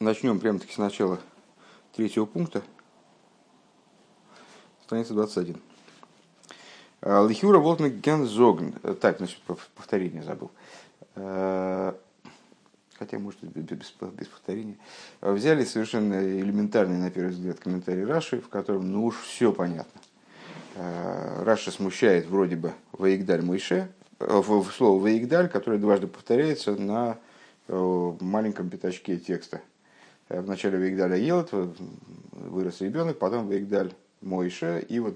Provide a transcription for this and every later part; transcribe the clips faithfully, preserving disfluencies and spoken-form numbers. Начнем прямо-таки с начала третьего пункта. Страница двадцать один. Лихюра Волтна Гензогн. Так, значит, повторение забыл. Хотя, может, без, без повторения. Взяли совершенно элементарный, на первый взгляд, комментарий Раши, в котором, ну уж все понятно. Раши смущает вроде бы Ваигдаль Моше, слово Ваигдаль, которое дважды повторяется на маленьком пятачке текста. Вначале Ваигдаля Елот, вырос ребенок, потом Ваигдаль Моше, и вот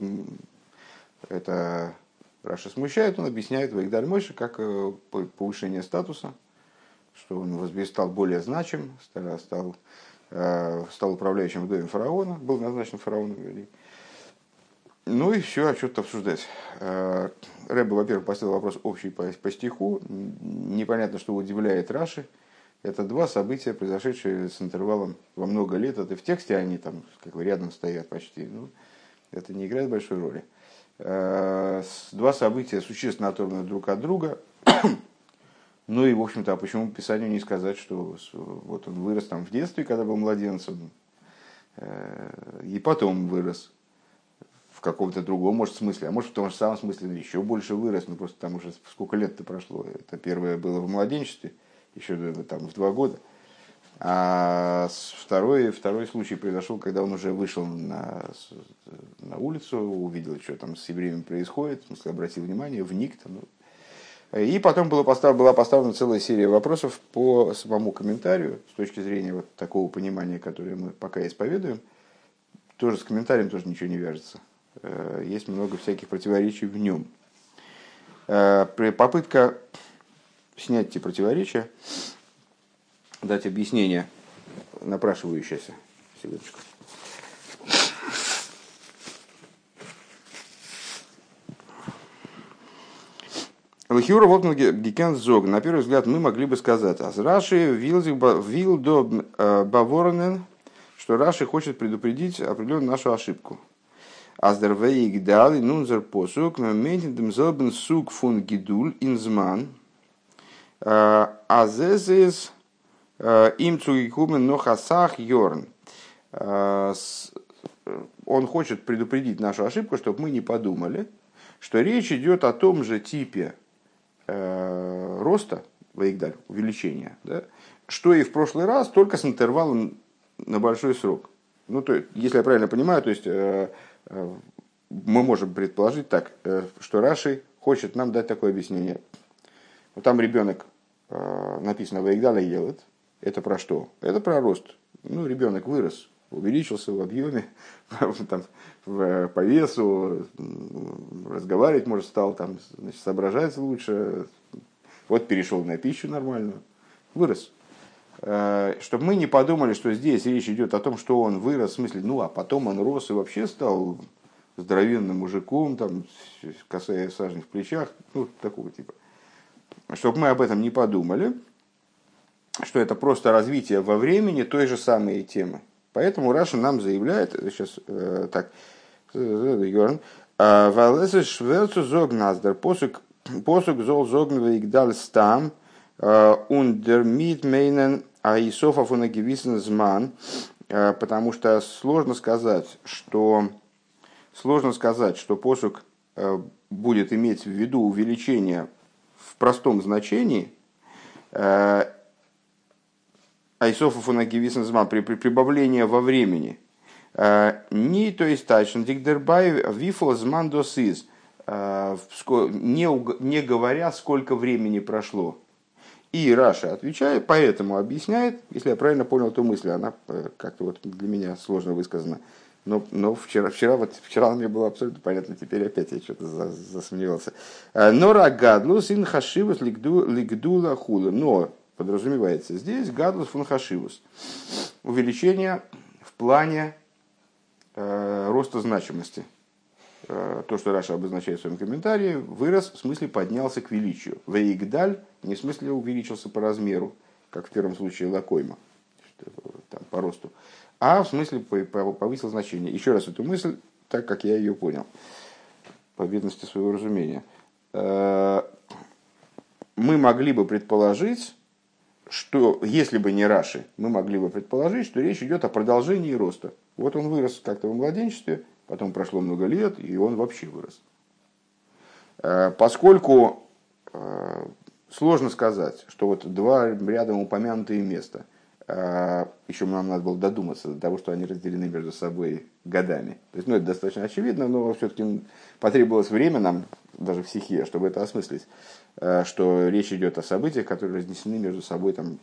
это Раши смущает, он объясняет Ваигдаль Моше как повышение статуса, что он стал более значим, стал, стал, стал управляющим в доме фараона, был назначен фараоном, вернее. Ну и все, а что-то обсуждать. Рэбе, во-первых, поставил вопрос общий по, по стиху. Непонятно, что удивляет Раши. Это два события, произошедшие с интервалом во много лет. Это в тексте они там как бы рядом стоят почти. Ну, это не играет большой роли. Два события существенно оторваны друг от друга. Ну и, в общем-то, а почему Писанию не сказать, что вот он вырос там в детстве, когда был младенцем, и потом вырос в каком-то другом, может, смысле, а может, в том же самом смысле еще больше вырос, ну просто там уже сколько лет-то прошло. Это первое было в младенчестве, еще там в два года. А второй, второй случай произошел, когда он уже вышел на, на улицу, увидел, что там с евреями происходит, в смысле, обратил внимание, вник там. И потом была поставлена, была поставлена целая серия вопросов по самому комментарию, с точки зрения вот такого понимания, которое мы пока исповедуем. Тоже с комментарием тоже ничего не вяжется. Есть много всяких противоречий в нем. Попытка снять эти противоречия, дать объяснение напрашивающееся. Секундочку. Лахиура Волтман Гикен Зог. На первый взгляд мы могли бы сказать, а с Раши вил до Баворнен, что Раши хочет предупредить определенную нашу ошибку. Аздер Ваигдаль нунзер посук мементин демзобен сук фун гидуль инзман. Азезис им цугикумен но хасах йорн. Он хочет предупредить нашу ошибку, чтобы мы не подумали, что речь идет о том же типе роста, Ваигдаль, увеличения, да, что и в прошлый раз, только с интервалом на большой срок. Ну, то, если я правильно понимаю, то есть э, э, мы можем предположить так, э, что Раши хочет нам дать такое объяснение. Вот там ребенок, э, написано Ваигдаль Елот, это про что? Это про рост. Ну, ребенок вырос, увеличился в объеме, там, в, по весу, разговаривать, может, стал, там, значит, соображать лучше. Вот перешел на пищу нормальную, вырос. Чтобы мы не подумали, что здесь речь идет о том, что он вырос, в смысле, ну, а потом он рос и вообще стал здоровенным мужиком, там, косая сажень в плечах, ну, такого типа. Чтобы мы об этом не подумали, что это просто развитие во времени той же самой темы. Поэтому Раши нам заявляет, сейчас э, так, «Валесы шверцу зогназдер, посук зол зогн ваигдаль стам, ундер мит мейнен аисофа фунагивисен зман». Потому что сложно сказать, что, сложно сказать, что посук будет иметь в виду увеличение в простом значении, э, Айсофа фунагивисен зман, при прибавлении во времени. Не, то есть, тачен, дигдербай, вифо зман досиз, не говоря, сколько времени прошло. И Раша отвечает, поэтому объясняет, если я правильно понял эту мысль, она как-то вот для меня сложно высказана. Но, но вчера, вчера, вот, вчера мне было абсолютно понятно, теперь опять я что-то засомневался. Но рагадлус ин хашивус лигдула хула. Но подразумевается здесь гадлус фун хашивус. Увеличение в плане э, роста значимости. Э, то, что Раша обозначает в своем комментарии, вырос в смысле поднялся к величию. Ваигдаль не в смысле увеличился по размеру, как в первом случае лакойма, там, по росту, а в смысле повысил значение. Еще раз эту мысль, так как я ее понял, по бедности своего разумения. Э, мы могли бы предположить, что если бы не Раши, мы могли бы предположить, что речь идет о продолжении роста. Вот он вырос как-то во младенчестве, потом прошло много лет, и он вообще вырос. Поскольку сложно сказать, что вот два рядом упомянутые места, еще нам надо было додуматься до того, что они разделены между собой годами. То есть, ну, это достаточно очевидно, но все-таки потребовалось время нам, даже в психе, чтобы это осмыслить, что речь идет о событиях, которые разнесены между собой, там,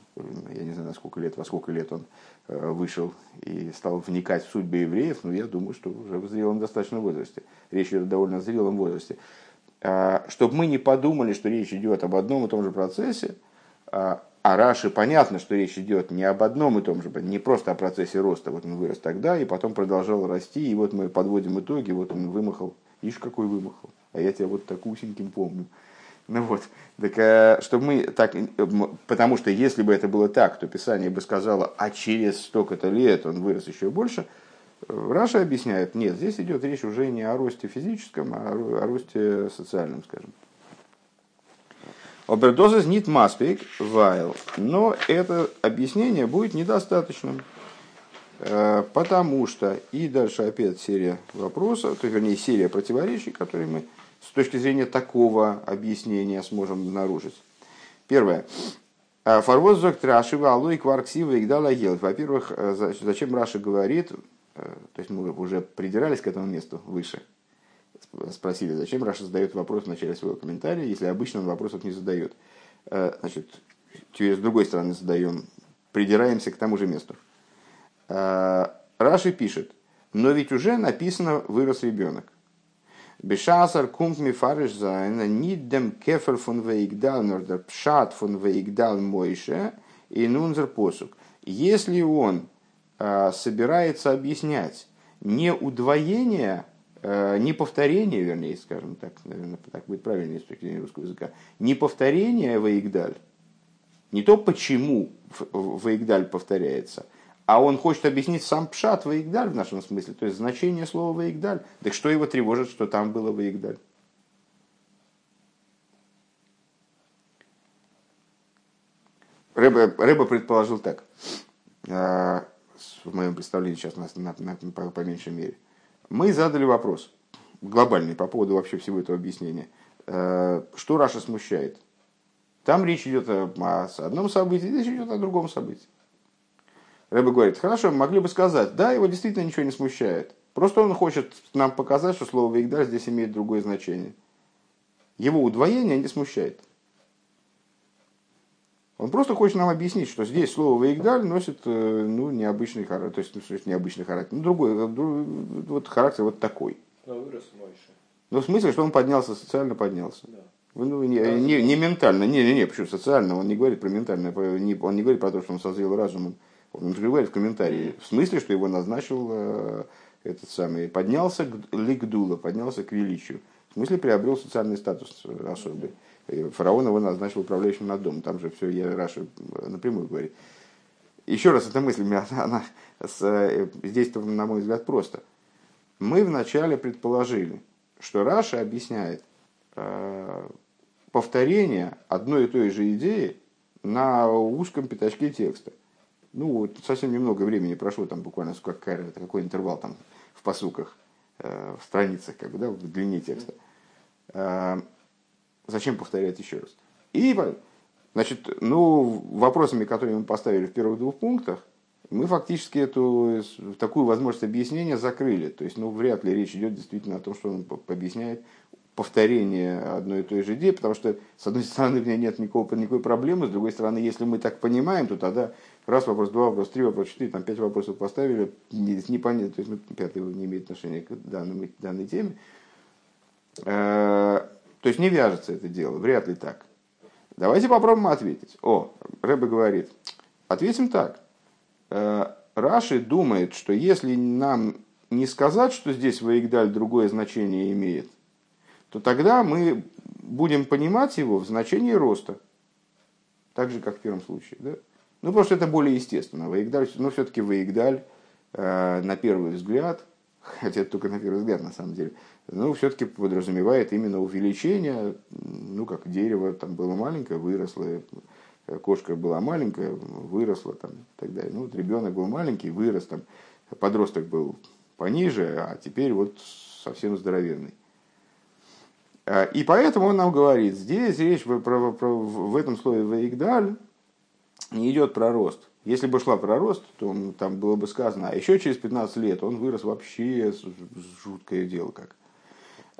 я не знаю, на сколько лет, во сколько лет он вышел и стал вникать в судьбы евреев, но я думаю, что уже в зрелом достаточно возрасте. Речь идет о довольно зрелом возрасте. Чтобы мы не подумали, что речь идет об одном и том же процессе, а Раши понятно, что речь идет не об одном и том же, не просто о процессе роста. Вот он вырос тогда и потом продолжал расти, и вот мы подводим итоги, вот он вымахал. Ишь, какой вымахал, а я тебя вот так усеньким помню. Ну вот, так, чтобы мы так, потому что если бы это было так, то Писание бы сказало, а через столько-то лет он вырос еще больше. Раша объясняет, нет, здесь идет речь уже не о росте физическом, а о росте социальном, скажем. Обердозис нит маспик вайл, но это объяснение будет недостаточным, потому что, и дальше опять серия вопросов, то, вернее, серия противоречий, которые мы с точки зрения такого объяснения сможем обнаружить. Первое. Во-первых, зачем Раша говорит, то есть мы уже придирались к этому месту выше, спросили, зачем Раша задает вопрос в начале своего комментария, если обычно он вопросов не задает. Значит, теперь с другой стороны задаем, придираемся к тому же месту. Раши пишет, но ведь уже написано «вырос ребенок». Бешасар кумт мифариш зайна ниддем кефер фон Ваигдаль нордер пшат фон Ваигдаль Моше и нунзер посук. Если он э, собирается объяснять не удвоение, э, не повторение, вернее, скажем так, наверное, так будет правильнее с точки зрения русского языка, не повторение Ваигдаль, не то почему Ваигдаль повторяется, а он хочет объяснить сам пшат Ваигдаль в нашем смысле, то есть значение слова Ваигдаль. Так что его тревожит, что там было Ваигдаль? Рэба, Рэба предположил так, в моем представлении сейчас, на, на, на, по меньшей мере. Мы задали вопрос, глобальный, по поводу вообще всего этого объяснения. Что Раша смущает? Там речь идет о одном событии, здесь идет о другом событии. Рэбе говорит, хорошо, мы могли бы сказать, да, его действительно ничего не смущает. Просто он хочет нам показать, что слово «Ваигдаль» здесь имеет другое значение. Его удвоение не смущает. Он просто хочет нам объяснить, что здесь слово «Ваигдаль» носит ну, необычный характер, то есть, то есть необычный характер, ну, другой, вот характер вот такой. Но вырос Моше. Ну, в смысле, что он поднялся, социально поднялся. Да. Ну, не, не, не ментально, не, не, не, почему социально, он не говорит про ментальное, не, он не говорит про то, что он созрел разумом. Он говорит в комментарии, в смысле, что его назначил э, этот самый, поднялся к Лигдула, поднялся к величию. В смысле, приобрел социальный статус особый. Фараон его назначил управляющим над домом. Там же все, я Раши напрямую говорит. Еще раз, эта мысль, она, она с, здесь, на мой взгляд, просто. Мы вначале предположили, что Раша объясняет э, повторение одной и той же идеи на узком пятачке текста. Ну, вот совсем немного времени прошло, там буквально какой, какой интервал там в пасуках, э, в страницах, как бы, да, в длине текста. Э, зачем повторять еще раз? И, значит, ну, вопросами, которые мы поставили в первых двух пунктах, мы фактически эту, такую возможность объяснения закрыли. То есть, ну, вряд ли речь идет действительно о том, что он объясняет повторение одной и той же идеи, потому что, с одной стороны, в ней нет никакого, никакой проблемы, с другой стороны, если мы так понимаем, то тогда раз вопрос, два вопрос, три вопрос, четыре, там пять вопросов поставили, непонятно, то есть, ну, пятый не имеет отношения к данной, данной теме. Э-э- то есть, не вяжется это дело, вряд ли так. Давайте попробуем ответить. О, Рэбе говорит, ответим так. Э-э- Раши думает, что если нам не сказать, что здесь Ваигдаль другое значение имеет, то тогда мы будем понимать его в значении роста. Так же, как в первом случае. Да? Ну, потому что это более естественно. Ваигдаль, но все-таки Ваигдаль, э, на первый взгляд, хотя это только на первый взгляд, на самом деле, ну, все-таки подразумевает именно увеличение, ну, как дерево там было маленькое, выросло, кошка была маленькая, выросла там и так далее. Ну, вот ребенок был маленький, вырос там, подросток был пониже, а теперь вот совсем здоровенный. И поэтому он нам говорит, здесь речь про, про, про, в этом слове «Ваигдаль» не идет про рост. Если бы шла про рост, то там было бы сказано, а еще через пятнадцать лет он вырос вообще, жуткое дело как.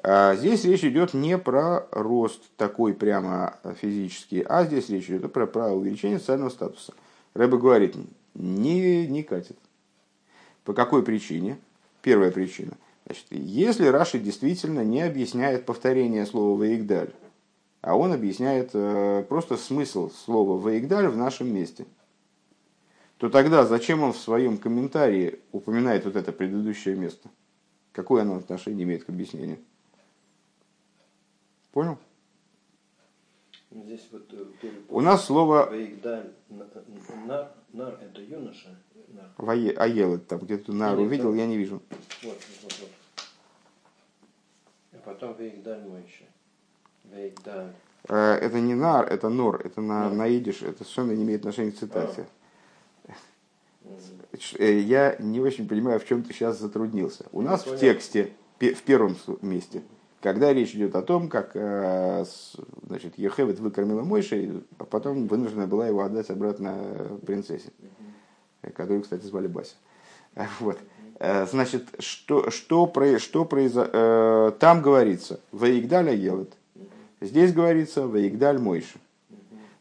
А здесь речь идет не про рост такой прямо физический, а здесь речь идет про, про увеличение социального статуса. Рэбе говорит, не, не катит. По какой причине? Первая причина. Значит, если Раши действительно не объясняет повторение слова «Ваигдаль», а он объясняет э, просто смысл слова «Ваигдаль» в нашем месте, то тогда зачем он в своем комментарии упоминает вот это предыдущее место? Какое оно отношение имеет к объяснению? Понял? Здесь вот, у нас слово «Ваигдаль» «нар», «нар» — это юноша. Аел, там где-то нар увидел, я не вижу. Вот, вот, вот. А потом «Ваигдаль» мы еще. «Ваигдаль». Это не «нар», это «нор», это на, на идиш, это совершенно не имеет отношения к цитате. А. Я не очень понимаю, в чем ты сейчас затруднился. У нас в тексте, в первом месте, когда речь идет о том, как значит, Йохевед выкормила Моше, а потом вынуждена была его отдать обратно принцессе, которую, кстати, звали Бася. Вот. Значит, что, что, что произошло? Там говорится «Ваигдаль Аелет». Здесь говорится «Ваигдаль Моше».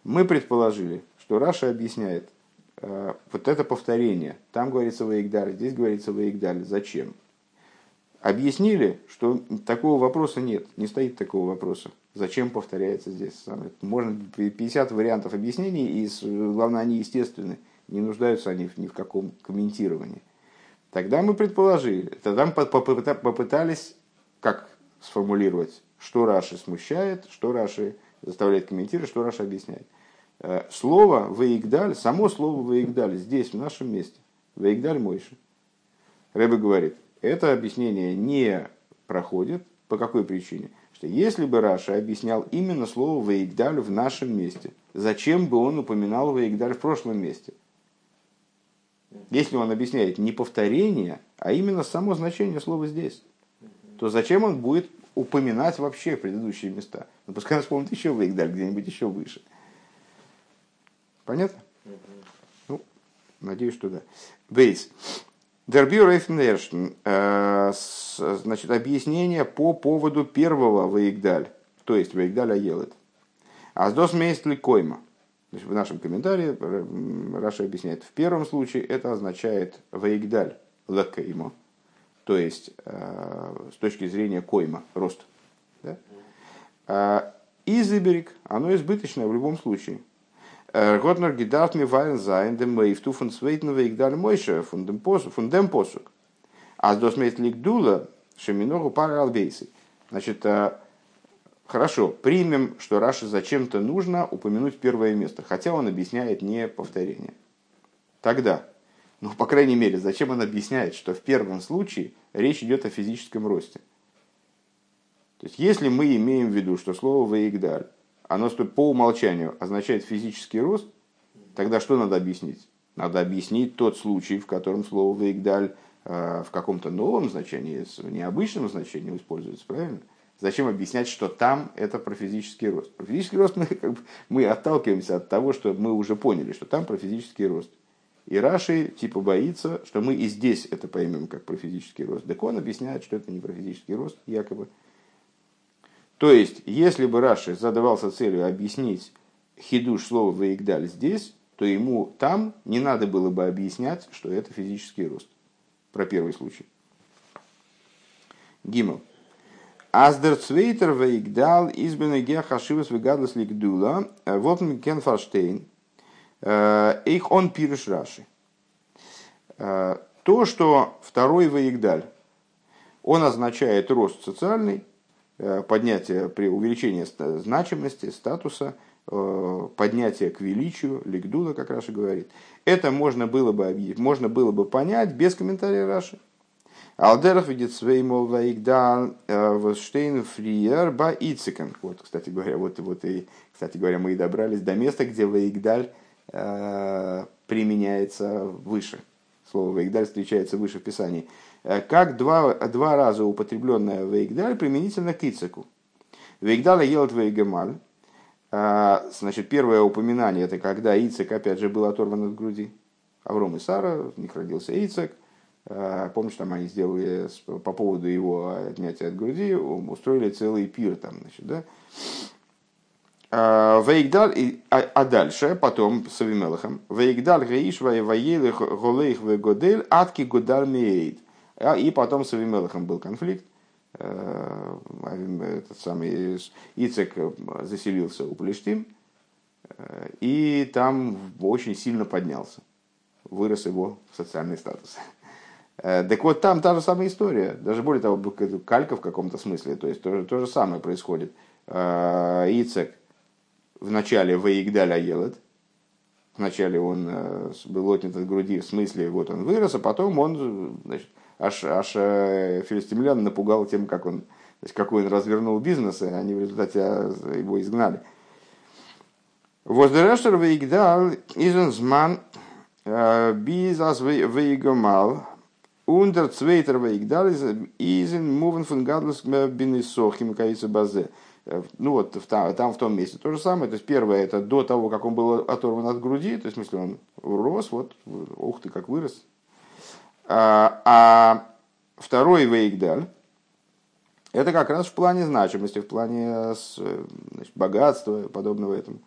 Мы предположили, что Раша объясняет вот это повторение. Там говорится «Ваигдаль», здесь говорится «Ваигдаль». Зачем? Объяснили, что такого вопроса нет, не стоит такого вопроса. Зачем повторяется здесь? Можно пятьдесят вариантов объяснений, и главное, они естественны. Не нуждаются они ни в каком комментировании. Тогда мы предположили, тогда мы попытались, как сформулировать, что Раши смущает, что Раши заставляет комментировать, что Раши объясняет. Слово «Ваигдаль», само слово «Ваигдаль» здесь, в нашем месте. «Ваигдаль Моше». Ребе говорит, это объяснение не проходит. По какой причине? Что если бы Раши объяснял именно слово «Ваигдаль» в нашем месте, зачем бы он упоминал «Ваигдаль» в прошлом месте? Если он объясняет не повторение, а именно само значение слова «здесь», то зачем он будет упоминать вообще предыдущие места? Ну, пускай он вспомнит еще «Ваигдаль» где-нибудь еще выше. Понятно? Ну, надеюсь, что да. Бейс. Значит, объяснение по поводу первого «Ваигдаль», то есть «Ваигдаль Аелет». «Аздос мейстли койма». В нашем комментарии Раша объясняет, в первом случае это означает «Ваигдаль лакеймо», то есть с точки зрения койма, рост. Да? «Изыберик», оно избыточное в любом случае. Готнер гидат ми вайн зайн дем мейфту фун свейтен ваигдаль Моше фун дем посук. Аз дос мейт лик дула шеминогу пара албейсы. Значит, хорошо, примем, что Раши зачем-то нужно упомянуть первое место, хотя он объясняет не повторение. Тогда, ну, по крайней мере, зачем он объясняет, что в первом случае речь идет о физическом росте? То есть, если мы имеем в виду, что слово «Ваигдаль», оно по умолчанию означает физический рост, тогда что надо объяснить? Надо объяснить тот случай, в котором слово «Ваигдаль» в каком-то новом значении, в необычном значении используется, правильно? Зачем объяснять, что там это про физический рост? Про физический рост мы, как бы, мы отталкиваемся от того, что мы уже поняли, что там про физический рост. И Раши типа боится, что мы и здесь это поймем как про физический рост. Так он объясняет, что это не про физический рост, якобы. То есть, если бы Раши задавался целью объяснить хидуш слова «Ваигдаль» здесь, то ему там не надо было бы объяснять, что это физический рост. Про первый случай. Гимл. Аздер цвейтер «Ваигдаль» избены геохашивас «Вагадлас ликдула» вот микен фарштейн их он пируш Раши. То, что второй «Ваигдаль», он означает рост социальный, поднятие при увеличении значимости, статуса, поднятие к величию, ликдула, как Раши говорит. Это можно было бы, можно было бы понять без комментария Раши. Алдерах видит своему Ваигдаль Востейн Фриер ба Ицекен. Вот, кстати говоря, вот, вот и, кстати говоря, мы и добрались до места, где Ваигдаль э, применяется выше. Слово Ваигдаль встречается выше в Писании. Как два, два раза употребленное Ваигдаль применительно к Ицеку. Ваигдаль елт Ваигемаль. Значит, первое упоминание — это когда Ицек, опять же, был оторван от груди. Авром и Сара, в них родился Ицек. Помнишь, там они сделали по поводу его отнятия от груди, устроили целый пир там, значит, да? А дальше, потом с Авимелехом. Ваигдаль гаиш ваеваелех голейх вегодель атки годаль меейд. И потом с Авимелехом был конфликт. Этот самый Ицек заселился у Плиштим, и там очень сильно поднялся. Вырос его социальный статус. Так вот, там та же самая история, даже более того, калька в каком-то смысле, то есть то, то же самое происходит. Ицек в начале Ваигдаль аелет, вначале он был отнят от груди, в смысле вот он вырос, а потом он, значит, аж, аж филистимлян напугал тем, как он, значит, какой он развернул бизнес, и они в результате его изгнали. Воздерашер Ваигдаль изензман бизнес Ваигомал. Ундер цвейтер Ваигдаль изен мувен фун гадлес бенесохим каица базе. Ну вот там, там в том месте то же самое. То есть первое — это до того, как он был оторван от груди, то есть в смысле он рос, вот, ух ты, как вырос. А, а второй Ваигдаль — это как раз в плане значимости, в плане, значит, богатства, подобного этому.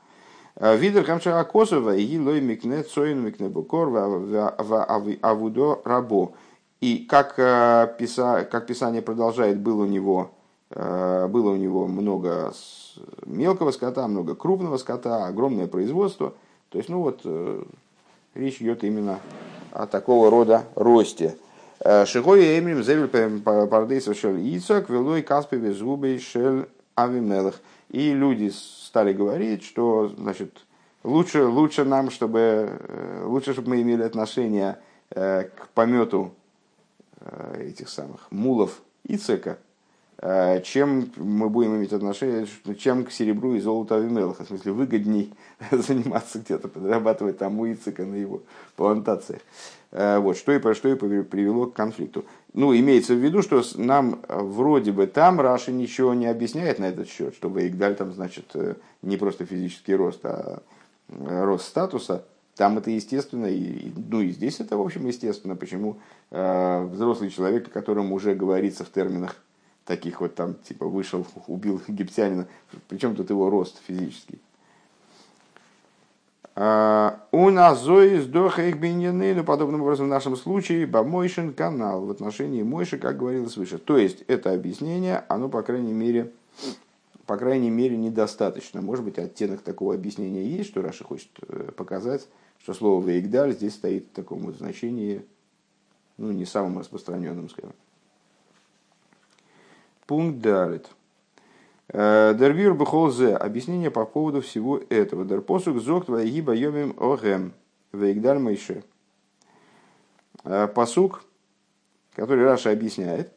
Видер камчара косова и лой микне цоин микне букор в авудо рабо. И как, писа, как Писание продолжает, было у него, было у него много мелкого скота, много крупного скота, огромное производство. То есть, ну вот, речь идет именно о такого рода росте. Шигой эмрим зевель пардейсов шел Ицек, велой каспеве зубей шел Авимелех. И люди стали говорить, что, значит, лучше, лучше нам, чтобы, лучше, чтобы мы имели отношение к помету этих самых мулов Ицека, чем мы будем иметь отношение, чем к серебру и золоту Авимелеха. В смысле, выгодней заниматься где-то, подрабатывать там у Ицека на его плантациях. Вот, что и, что и привело к конфликту. Ну, имеется в виду, что нам вроде бы там Раши ничего не объясняет на этот счет, что Ваигдаль там, значит, не просто физический рост, а рост статуса. Там это естественно, и, ну и здесь это, в общем, естественно, почему э, взрослый человек, о котором уже говорится в терминах таких вот там, типа, вышел, убил египтянина, причем тут его рост физический. У нас Зои сдоха их биньяны, но подобным образом в нашем случае бамойшин канал в отношении Мойши, как говорилось выше. То есть это объяснение, оно, по крайней мере, по крайней мере, недостаточно. Может быть, оттенок такого объяснения есть, что Раши хочет показать, что слово «Ваигдаль» здесь стоит в таком вот значении, ну, не самым распространенным, скажем. Пункт далит. Дервир бхолзе. Объяснение по поводу всего этого. Дерпосук зок твои байомим огем. Ваигдаль Моше. Пасук, который Раша объясняет,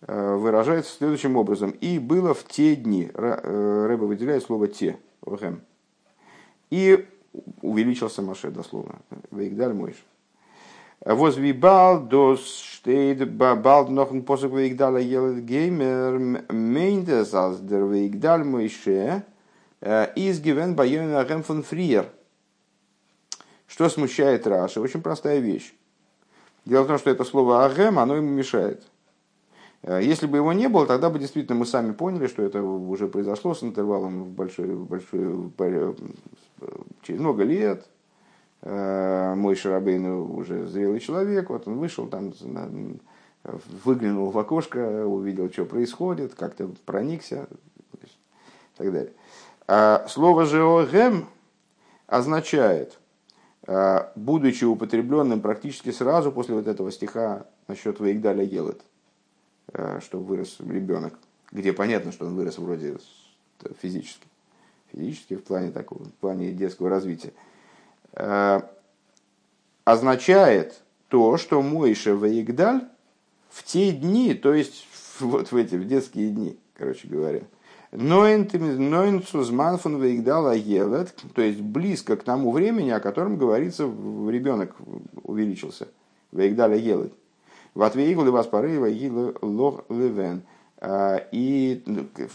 выражается следующим образом. И было в те дни. Рэба выделяет слово «те». Огем. И увеличился Моше, дословно. Ваигдаль Моше. Возвибал достейт бабал нохн посок Ваигдаля елет геймер мейндес аз дер Ваигдаль Моше из гивен байон агем фон фриер. Что смущает Раши? Очень простая вещь. Дело в том, что это слово агем, оно ему мешает. Если бы его не было, тогда бы действительно мы сами поняли, что это уже произошло с интервалом в большой, в большой, через много лет. Моше Рабейну уже зрелый человек, вот он вышел, там выглянул в окошко, увидел, что происходит, как-то проникся и так далее. А слово же «огем» означает, будучи употребленным практически сразу после вот этого стиха насчет Ваигдаля елет, что вырос ребенок, где понятно, что он вырос вроде физически, физически в плане такого, в плане детского развития. Означает то, что Моше Ваигдаль в в те дни, то есть вот в эти, в детские дни, короче говоря. То есть близко к тому времени, о котором говорится, ребенок увеличился. И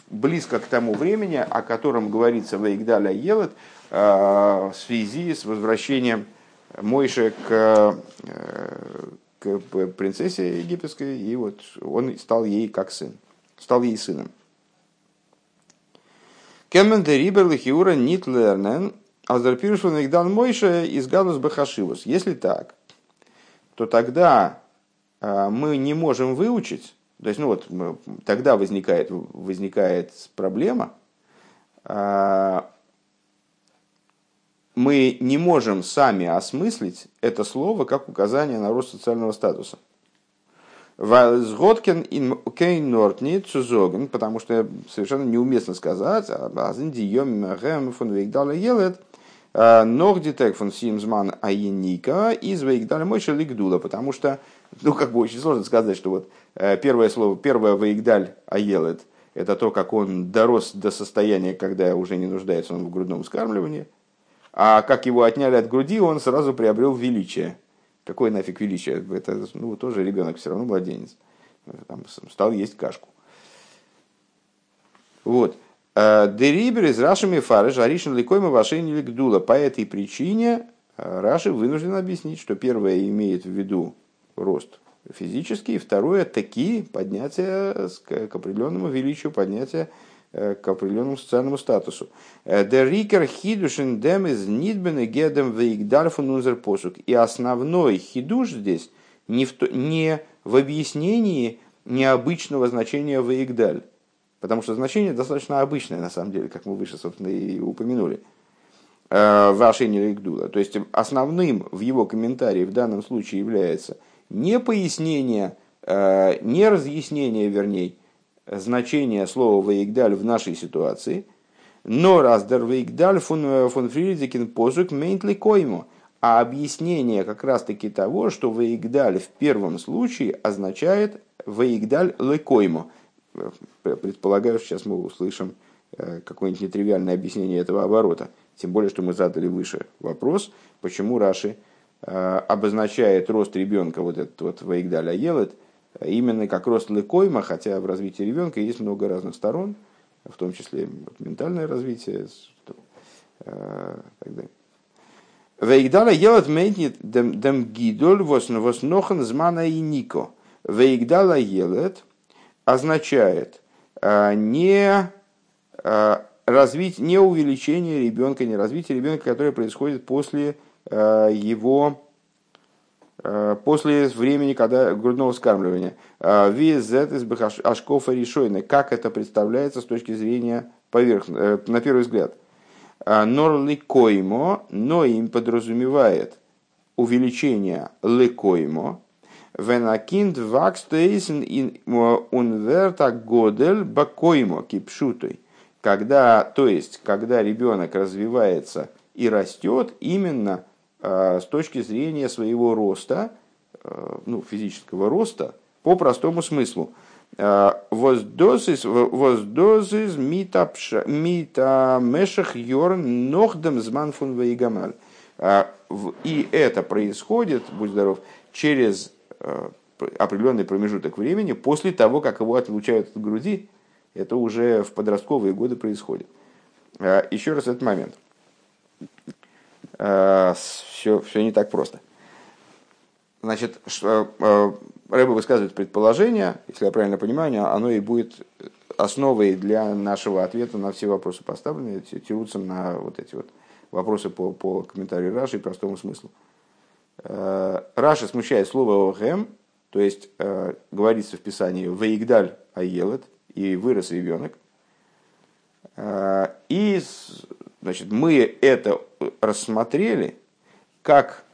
близко к тому времени, о котором говорится в связи с возвращением Моше к, к принцессе египетской, и вот он стал ей как сын, стал ей сыном. Если так, то тогда мы не можем выучить, то есть, ну вот, тогда возникает, возникает проблема, мы не можем сами осмыслить это слово как указание на рост социального статуса. Потому что совершенно неуместно сказать, потому что, ну, как бы очень сложно сказать, что вот первое слово, первое «Ваигдаль аелет» – это то, как он дорос до состояния, когда уже не нуждается он в грудном вскармливании, а как его отняли от груди, он сразу приобрел величие. Какое нафиг величие? Это, ну, тоже ребенок, все равно младенец. Там стал есть кашку. Вот. Дерибер из Раши Мефареш, Аришин Ликойма, Вашейн Ликдула. По этой причине Раши вынужден объяснить, что первое имеет в виду рост физический, второе такие поднятия к определенному величию, поднятия к определенному социальному статусу. И основной хидуш здесь не в, то, не в объяснении необычного значения «Ваигдаль», потому что значение достаточно обычное, на самом деле, как мы выше, собственно, и упомянули. То есть основным в его комментарии в данном случае является не пояснение, не разъяснение, вернее, значение слова «Ваигдаль» в нашей ситуации, но раздер «Ваигдаль» фон Фридзикин позук мейнтли коймо, а объяснение как раз-таки того, что «Ваигдаль» в первом случае означает «Ваигдаль лекоймо». Предполагаю, что сейчас мы услышим какое-нибудь нетривиальное объяснение этого оборота. Тем более, что мы задали выше вопрос, почему Раши обозначает рост ребенка, вот этот вот «Ваигдаль аелет», именно как рост лекойма, хотя в развитии ребенка есть много разных сторон, в том числе ментальное развитие. Ваигдаль аелет мейнит дем гидоль воснохан змана и нико. Ваигдаль аелет означает не развитие, не увеличение ребенка, не развитие ребенка, которое происходит после его после времени, когда грудного вскармливания, как это представляется с точки зрения поверх... на первый взгляд, нор лекоймо, но им подразумевает увеличение лекоймо, венакинд вакстейсен ин унверта годель бакоймо кипшутой, когда, то есть, когда ребенок развивается и растет именно с точки зрения своего роста, ну, физического роста, по простому смыслу. Воздозис мита мешах йорн нохдем зман фун вейгамаль. И это происходит, будь здоров, через определенный промежуток времени, после того, как его отлучают от груди. Это уже в подростковые годы происходит. Еще раз этот момент. Все, все не так просто. Значит, Рэбе высказывает предположение, если я правильно понимаю, оно и будет основой для нашего ответа на все вопросы поставленные, тянутся на вот эти вот вопросы по, по комментарию Раши и простому смыслу. Раши смущает слово «охэм», то есть говорится в Писании «Ваигдаль аелет», и вырос ребенок. И, значит, мы это рассмотрели как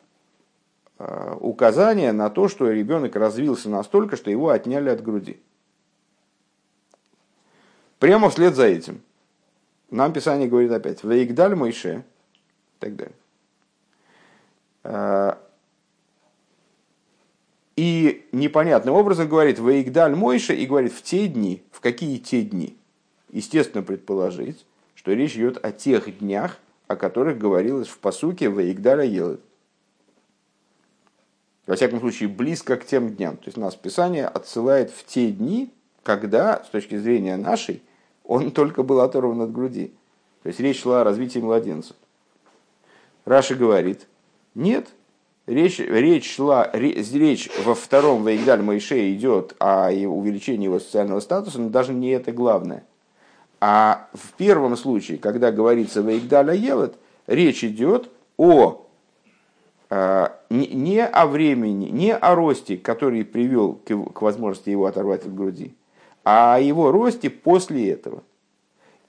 указание на то, что ребенок развился настолько, что его отняли от груди. Прямо вслед за этим нам Писание говорит опять «Ваигдаль Моше» и так далее. И непонятным образом говорит «Ваигдаль Моше» и говорит «в те дни». В какие те дни? Естественно предположить, что речь идет о тех днях, о которых говорилось в пасуке «Ваигдаля елет». Во всяком случае, близко к тем дням. То есть нас Писание отсылает в те дни, когда, с точки зрения нашей, он только был оторван от груди. То есть речь шла о развитии младенца. Раши говорит «нет». Речь, речь шла, речь во втором Ваигдаль Моше идет о увеличении его социального статуса, но даже не это главное. А в первом случае, когда говорится Ваигдаля елет, речь идет о, э, не о времени, не о росте, который привел к, к возможности его оторвать от груди, а о его росте после этого.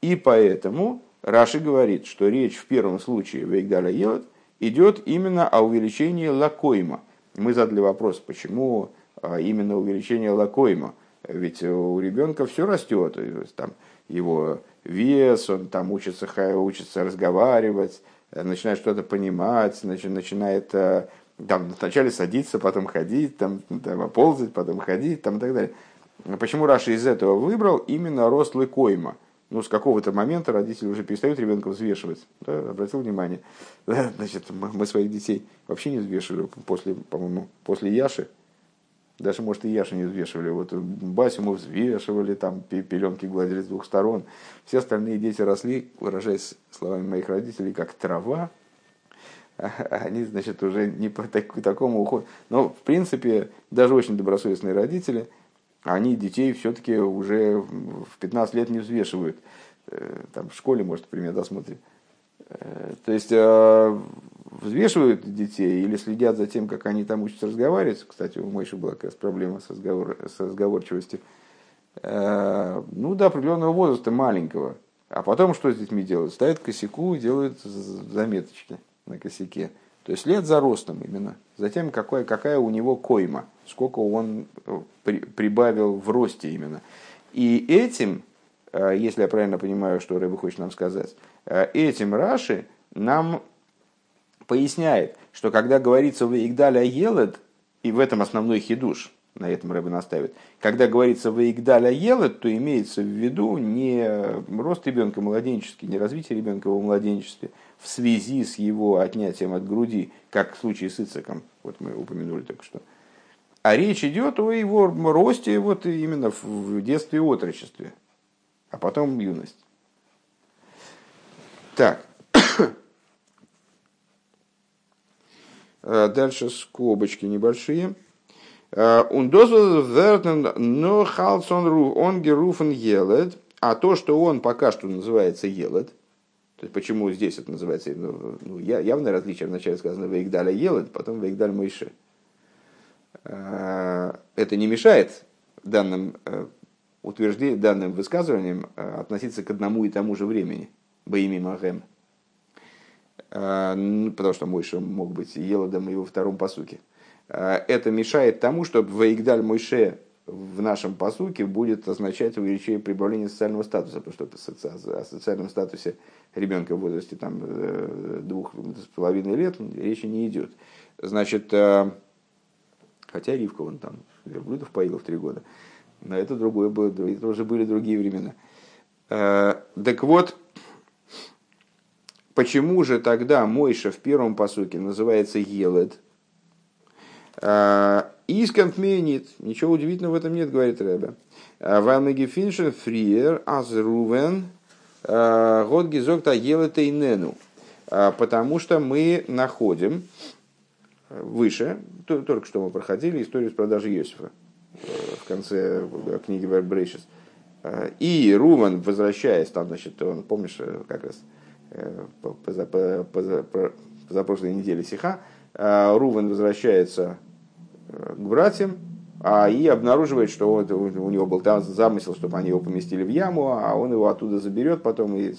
И поэтому Раши говорит, что речь в первом случае Ваигдаля елет идет именно о увеличении лакойма. Мы задали вопрос, почему именно увеличение лакойма? Ведь у ребенка все растет, там его вес, он там учится, учится разговаривать, начинает что-то понимать, начинает там, вначале садиться, потом ходить, там, там, ползать, потом ходить там, и так далее. Почему Раши из этого выбрал именно рост лакойма? Ну, с какого-то момента родители уже перестают ребенка взвешивать. Да, обратил внимание. Да, значит, мы, мы своих детей вообще не взвешивали после, по-моему, после Яши. Даже, может, и Яши не взвешивали. Вот Басю мы взвешивали, там пеленки гладили с двух сторон. Все остальные дети росли, выражаясь словами моих родителей, как трава. Они, значит, уже не по так, такому уходу. Но, в принципе, даже очень добросовестные родители... Они детей все-таки уже в пятнадцать лет не взвешивают. Там в школе, может, пример досмотрим. То есть взвешивают детей или следят за тем, как они там учатся разговаривать. Кстати, у Моше была как раз проблема с, разговор... с разговорчивостью. Ну, до определенного возраста, маленького. А потом что с детьми делают? Ставят косяку, делают заметочки на косяке. То есть след за ростом именно, за тем, какая, какая у него койма, сколько он при, прибавил в росте именно. И этим, если я правильно понимаю, что Рэбе хочет нам сказать, этим Раши нам поясняет, что когда говорится «Ваигдаля елет», и в этом основной хидуш, на этом Рэбе наставит, когда говорится «Ваигдаля елет», то имеется в виду не рост ребенка младенческий, не развитие ребенка во младенчестве, в связи с его отнятием от груди, как в случае с Ицеком, вот мы упомянули только что. А речь идет о его росте вот именно в детстве и отрочестве, а потом юность. Так. Дальше скобочки небольшие. А то, что он пока что называется елет, то есть, почему здесь это называется, ну, явное различие, вначале сказано «Ваигдаля елет», потом «Ваигдаль Моше». Это не мешает данным утверждениям, данным высказываниям относиться к одному и тому же времени. Баими Магэм. Потому что Моше мог быть еледом и во втором пасуке. Это мешает тому, что «Ваигдаль Моше» в нашем пасуке будет означать увеличение прибавления социального статуса, потому что о социальном статусе ребенка в возрасте там, двух с половиной лет речи не идет. Значит, хотя Ривка вон там верблюдов поила в три года, но это другое было, это уже были другие времена. Так вот, почему же тогда Моше в первом пасуке называется елет? Искант менит. Ничего удивительного в этом нет, говорит Ребе. Вамеги финшен фриер аз Рувен год гизокта елетейнену. Потому что мы находим выше, только что мы проходили историю с продажей Йосефа в конце книги Брейшис. И Рувен, возвращаясь, там, значит, он, помнишь, как раз позапрошлой неделе сиха, Рувен возвращается к братьям, а и обнаруживает, что вот у него был там замысел, чтобы они его поместили в яму, а он его оттуда заберет потом и,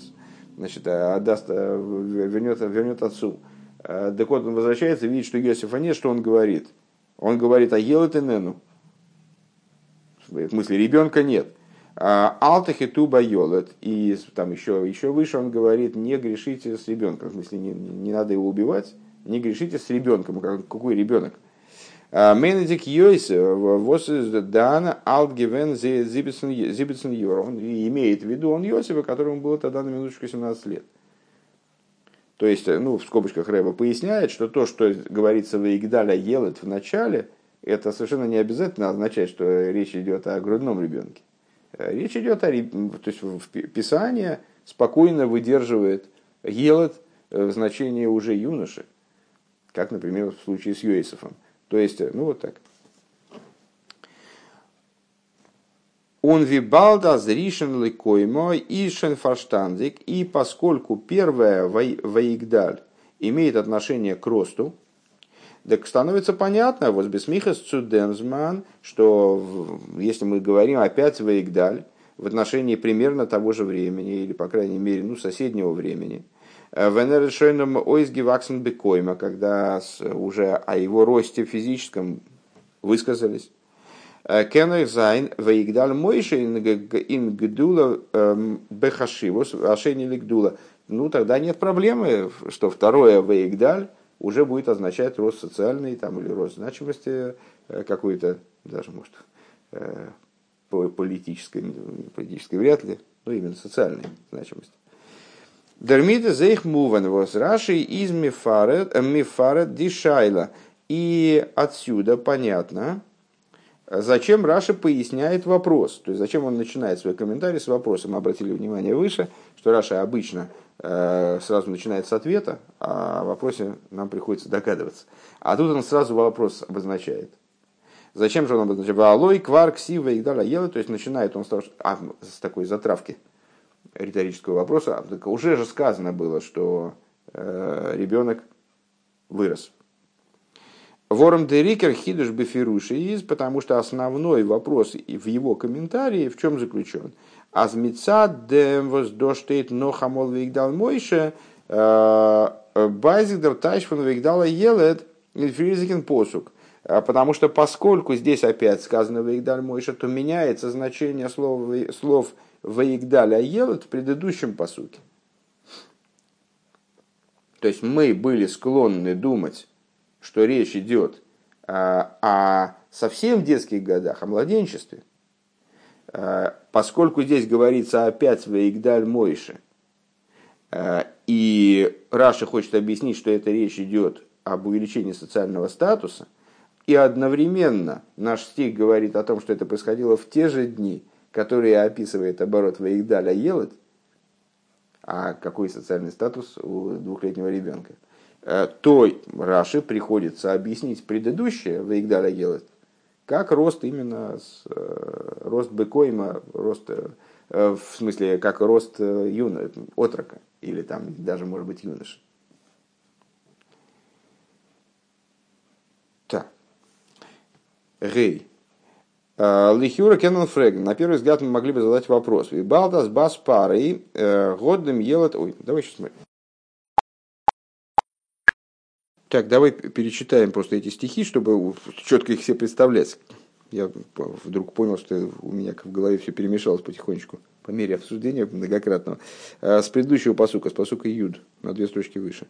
значит, отдаст, вернет, вернет отцу. Так вот, он возвращается, видит, что Йосефа нет, что он говорит? Он говорит, а елетенену. В смысле, ребенка нет. Алтахи туба елет. И там еще, еще выше он говорит, не грешите с ребенком. В смысле, не, не надо его убивать, не грешите с ребенком. Какой ребенок? Менедик Йойс Восдан Алтгивен Зибицен Йор. Он имеет в виду он Йосефа, которому было тогда на минуточку семнадцать лет. То есть, ну, в скобочках Рэба поясняет, что то, что говорится в Ваигдаля Елет в начале, это совершенно не обязательно означает, что речь идет о грудном ребенке. Речь идет о... То есть, Писание спокойно выдерживает Елет в значении уже юноши, как, например, в случае с Йосефом. То есть, ну, вот так. Он вибалда зришен ликоймо ишен фаштандик, и поскольку первое Ваигдаль имеет отношение к росту, так становится понятно, вот бисмихас цудемзман, что если мы говорим опять Ваигдаль в отношении примерно того же времени, или, по крайней мере, ну, соседнего времени, венерешойном ойзги ваксен бекойма, когда уже о его росте физическом высказались, Кенрзайн Ваигдаль Моше ингдула бехашивус ашени лигдула. Ну тогда нет проблемы, что второе Ваигдаль уже будет означать рост социальный там, или рост значимости какой-то, даже может политической, политической вряд ли, но именно социальной значимости. Дермида зейх муван вос Раши из мифарет мифарет дишайла. И отсюда понятно, зачем Раши поясняет вопрос, то есть зачем он начинает свой комментарий с вопроса. Мы обратили внимание выше, что Раши обычно э, сразу начинает с ответа, а о вопросе нам приходится догадываться. А тут он сразу вопрос обозначает. Зачем же он обозначает? Ваалой, кварк, сива и далее ела, то есть начинает он с, того, что, а, с такой затравки риторического вопроса. Так уже же сказано было, что э, ребенок вырос. Ворм де Рикер хидуш бифируши из, потому что основной вопрос в его комментарии в чем заключен? Азмица де воздоштейт нохамол Ваигдаль Моше базик дарташфон Ваигдала елет инфризикин посук. Потому что поскольку здесь опять сказано Ваигдаль Моше, то меняется значение слов, слов Ваигдаля елет в предыдущем посуке. То есть мы были склонны думать, что речь идет а, о совсем детских годах, о младенчестве, а, поскольку здесь говорится опять Ваигдаль Моше, а, и Раши хочет объяснить, что эта речь идет об увеличении социального статуса, и одновременно наш стих говорит о том, что это происходило в те же дни, которые описывает оборот Ваигдаля Елет, а какой социальный статус у двухлетнего ребенка, то Раши приходится объяснить предыдущее Ваигдаль Елет как рост именно с, рост бекойма, рост в смысле как рост юно, отрока или там даже может быть юноши. Так. Гей. Лихюра Кеннон Фрэгн. На первый взгляд мы могли бы задать вопрос. Вибалдас бас парой годным елет. Ой, давай сейчас смотрим. Так, давай перечитаем просто эти стихи, чтобы четко их все представлять. Я вдруг понял, что у меня в голове все перемешалось потихонечку, по мере обсуждения многократного. С предыдущего пасука, с пасука Юд, на две строчки выше.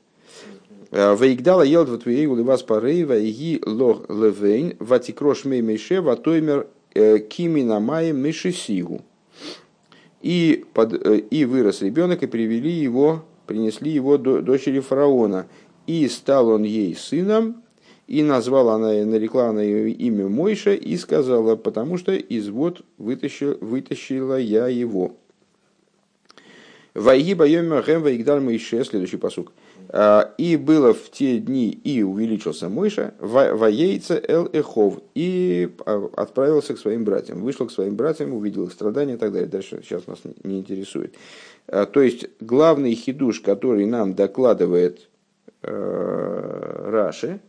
«Ваигдала елд ватвей улывас парей ваиги лох левейн ватикрош мей мейше ватоймер кимина мае мешесигу». И вырос ребенок, и привели его, принесли его дочери фараона. И стал он ей сыном, и назвала она, нарекла она ее имя Моше, и сказала, потому что из вод вытащила, вытащила я его. Вайги байоми хэм ваигдаль Моше, следующий пасук. И было в те дни, и увеличился Моше, ваейца эл эхов, и отправился к своим братьям, вышел к своим братьям, увидел их страдания и так далее. Дальше сейчас нас не интересует. То есть, главный хидуш, который нам докладывает Раши,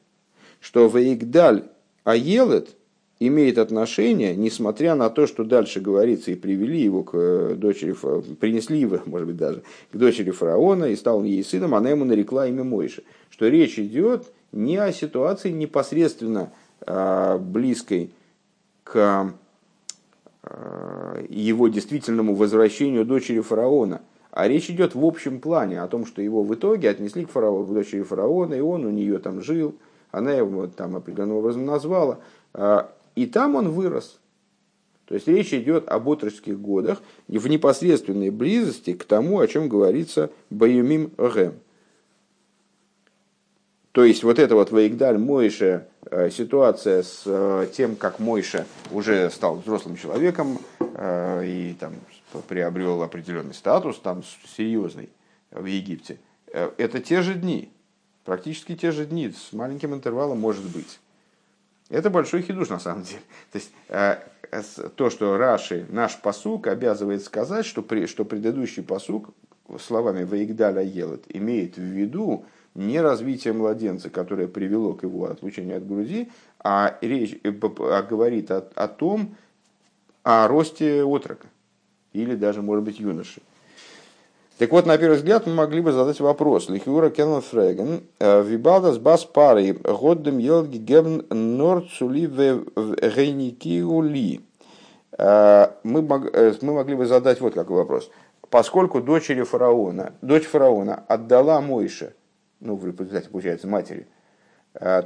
что Ваигдаль Аелет имеет отношение, несмотря на то, что дальше говорится, и привели его к дочери, принесли его, может быть, даже к дочери фараона, и стал он ей сыном, она ему нарекла имя Моше, что речь идет не о ситуации непосредственно близкой к его действительному возвращению дочери фараона, а речь идет в общем плане о том, что его в итоге отнесли к фараону, к дочери фараона, и он у нее там жил, она его там определенным образом назвала, и там он вырос. То есть речь идет об отроческих годах и в непосредственной близости к тому, о чем говорится «Баимим Гэм». То есть вот эта вот Ваигдаль Моше, ситуация с тем, как Моше уже стал взрослым человеком и там приобрел определенный статус там серьезный в Египте, это те же дни, практически те же дни, с маленьким интервалом может быть. Это большой хидуш на самом деле. То есть то, что Раши, наш пасук, обязывает сказать, что, при, что предыдущий пасук словами Ваигдаля Елет имеет в виду не развитие младенца, которое привело к его отлучению от груди, а речь а говорит о, о том, о росте отрока или даже, может быть, юноши. Так вот, на первый взгляд, мы могли бы задать вопрос. Лихиура Кеннел Фреген, Вибалдас Бас Пари, Годдем Елги Гебн Норцули Вейникиули. Мы могли бы задать вот какой вопрос. Поскольку дочери фараона, дочь фараона отдала Моше, ну, в результате, получается, матери,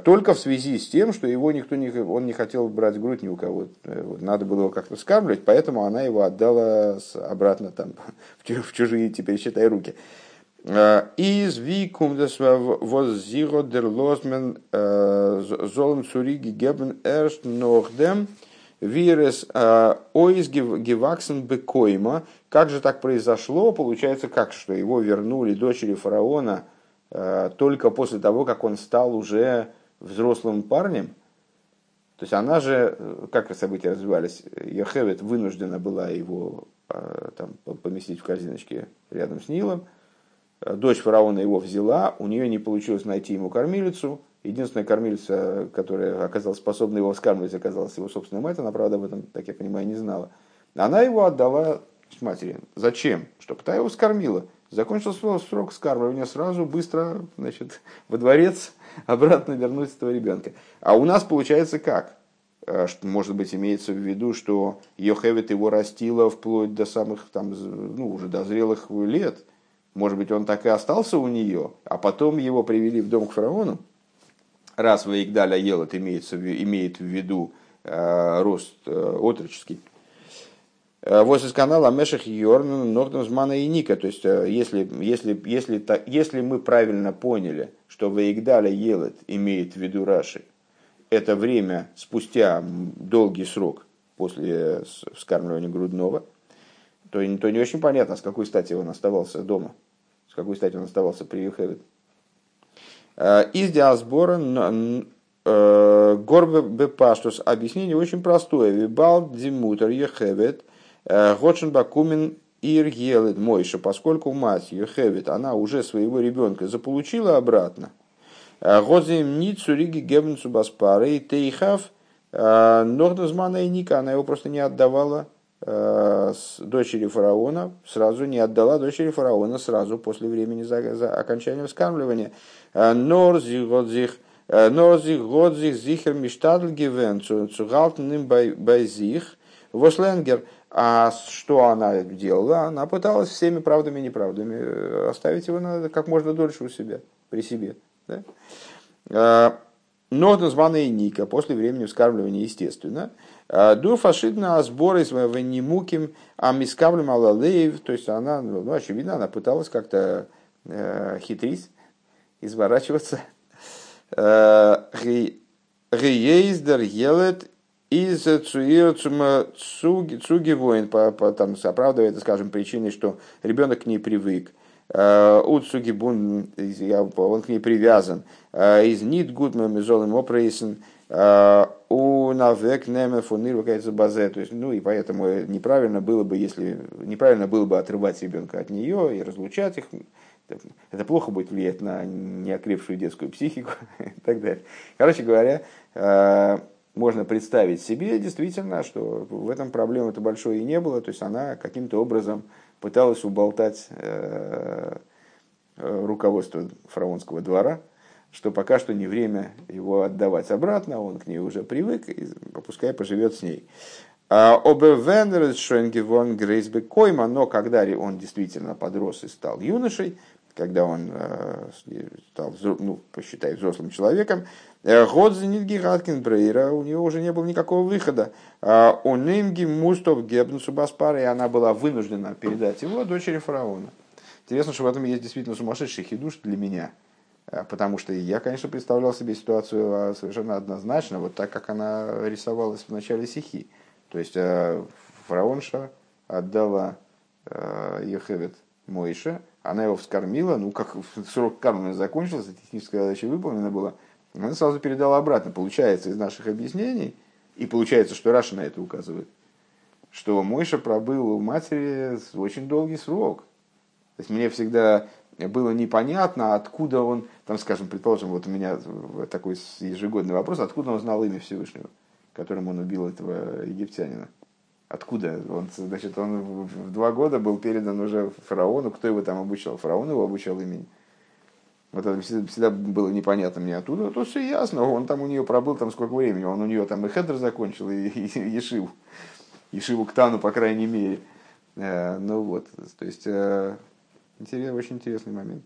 только в связи с тем, что его никто не, он не хотел брать в грудь ни у кого. Надо было его как-то вскармливать, поэтому она его отдала обратно там, в чужие, теперь считай, руки. «Из викумдес воззиро дерлозмен золм цуриги гебен эршт нохдем вирес ойз геваксен бекойма». Как же так произошло? Получается, как что его вернули дочери фараона только после того, как он стал уже взрослым парнем. То есть она же, как события развивались, Йохевед вынуждена была его там, поместить в корзиночке рядом с Нилом. Дочь фараона его взяла, у нее не получилось найти ему кормилицу. Единственная кормилица, которая оказалась способна его вскармливать, оказалась его собственная мать. Она, правда, об этом, так я понимаю, не знала. Она его отдала матери. Зачем? Чтобы та его вскормила. Закончился срок вскармливания, сразу, быстро, значит, во дворец обратно вернуть этого ребенка. А у нас получается как? Может быть, имеется в виду, что Йохевед его растила вплоть до самых, там, ну, уже до зрелых лет. Может быть, он так и остался у нее, а потом его привели в дом к фараону. Раз Ваигдаль Елет имеет в виду э, рост э, отроческий. Вот из канала Мешех Йорн, Норденсмана и Ника. То есть, если, если, если, если мы правильно поняли, что Ваигдаль Елет имеет в виду Раши, это время спустя долгий срок после вскармливания грудного, то, то не очень понятно, с какой стати он оставался дома, с какой стати он оставался при Йохевед. Из диасбора Горбе Бепаштус. Объяснение очень простое. Вибал Димутер Йохевед Годшен Бакумен Ир Елед Моше, поскольку мать Йохевед, она уже своего ребенка заполучила обратно. Годзим Ницуриги Гебнцу Баспары Тейхав Нордозмана и Ника, она его просто не отдавала с дочери фараона, сразу не отдала дочери фараона сразу после времени за, за окончания вскармливания. Норзи Годзих Норзи Годзих Зихер Миштадл Гевенцу Цугалтным Байзих Восленгер. А что она делала? Она пыталась всеми правдами и неправдами оставить его надо как можно дольше у себя, при себе. Да? Норден званая Ника, после времени вскармливания, естественно. Дур фашидна сборы из венемуким амискаблем алалеев. То есть она, ну, очевидно, она пыталась как-то э, хитрить, изворачиваться. Гейздер елет. Из цуги воин, там оправдывает, скажем, причиной, что ребенок к ней привык, у цугибун, он к ней привязан, из нит гудмем изолым опрейсен, у навек неме фунир вкается базе, то есть, ну и поэтому неправильно было бы, если неправильно было бы отрывать ребенка от нее и разлучать их. Это плохо будет влиять на неокрепшую детскую психику и так далее. Короче говоря, можно представить себе действительно, что в этом проблемы-то большой и не было. То есть она каким-то образом пыталась уболтать э, руководство фараонского двора, что пока что не время его отдавать обратно, он к ней уже привык, и пускай поживет с ней. Обевенерс Шенгевон Грейсбек Койма, но когда он действительно подрос и стал юношей, когда он стал, ну, посчитай, взрослым человеком, год занят гигадкин брейра, у него уже не было никакого выхода. Он имги мустов гебн субаспара, и она была вынуждена передать его дочери фараона. Интересно, что в этом есть действительно сумасшедший хидуш для меня. Потому что я, конечно, представлял себе ситуацию совершенно однозначно, вот так, как она рисовалась в начале сихи. То есть фараонша отдала Йохевед Моше, она его вскормила, ну как срок кормления закончился, техническая задача выполнена была, она сразу передала обратно. Получается из наших объяснений, и получается, что Раши на это указывает, что Моше пробыл у матери очень долгий срок. То есть мне всегда было непонятно, откуда он, там, скажем, предположим, вот у меня такой ежегодный вопрос, откуда он знал имя Всевышнего, которым он убил этого египтянина. Откуда? Он, значит, он в два года был передан уже фараону. Кто его там обучал? Фараон его обучал имени. Вот это всегда, всегда было непонятно мне оттуда. То все ясно. Он там у нее пробыл там сколько времени. Он у нее там и хедр закончил, и, и, и ешиву. Ешиву к тану, по крайней мере. Э, ну вот. То есть, э, интересный, очень интересный момент.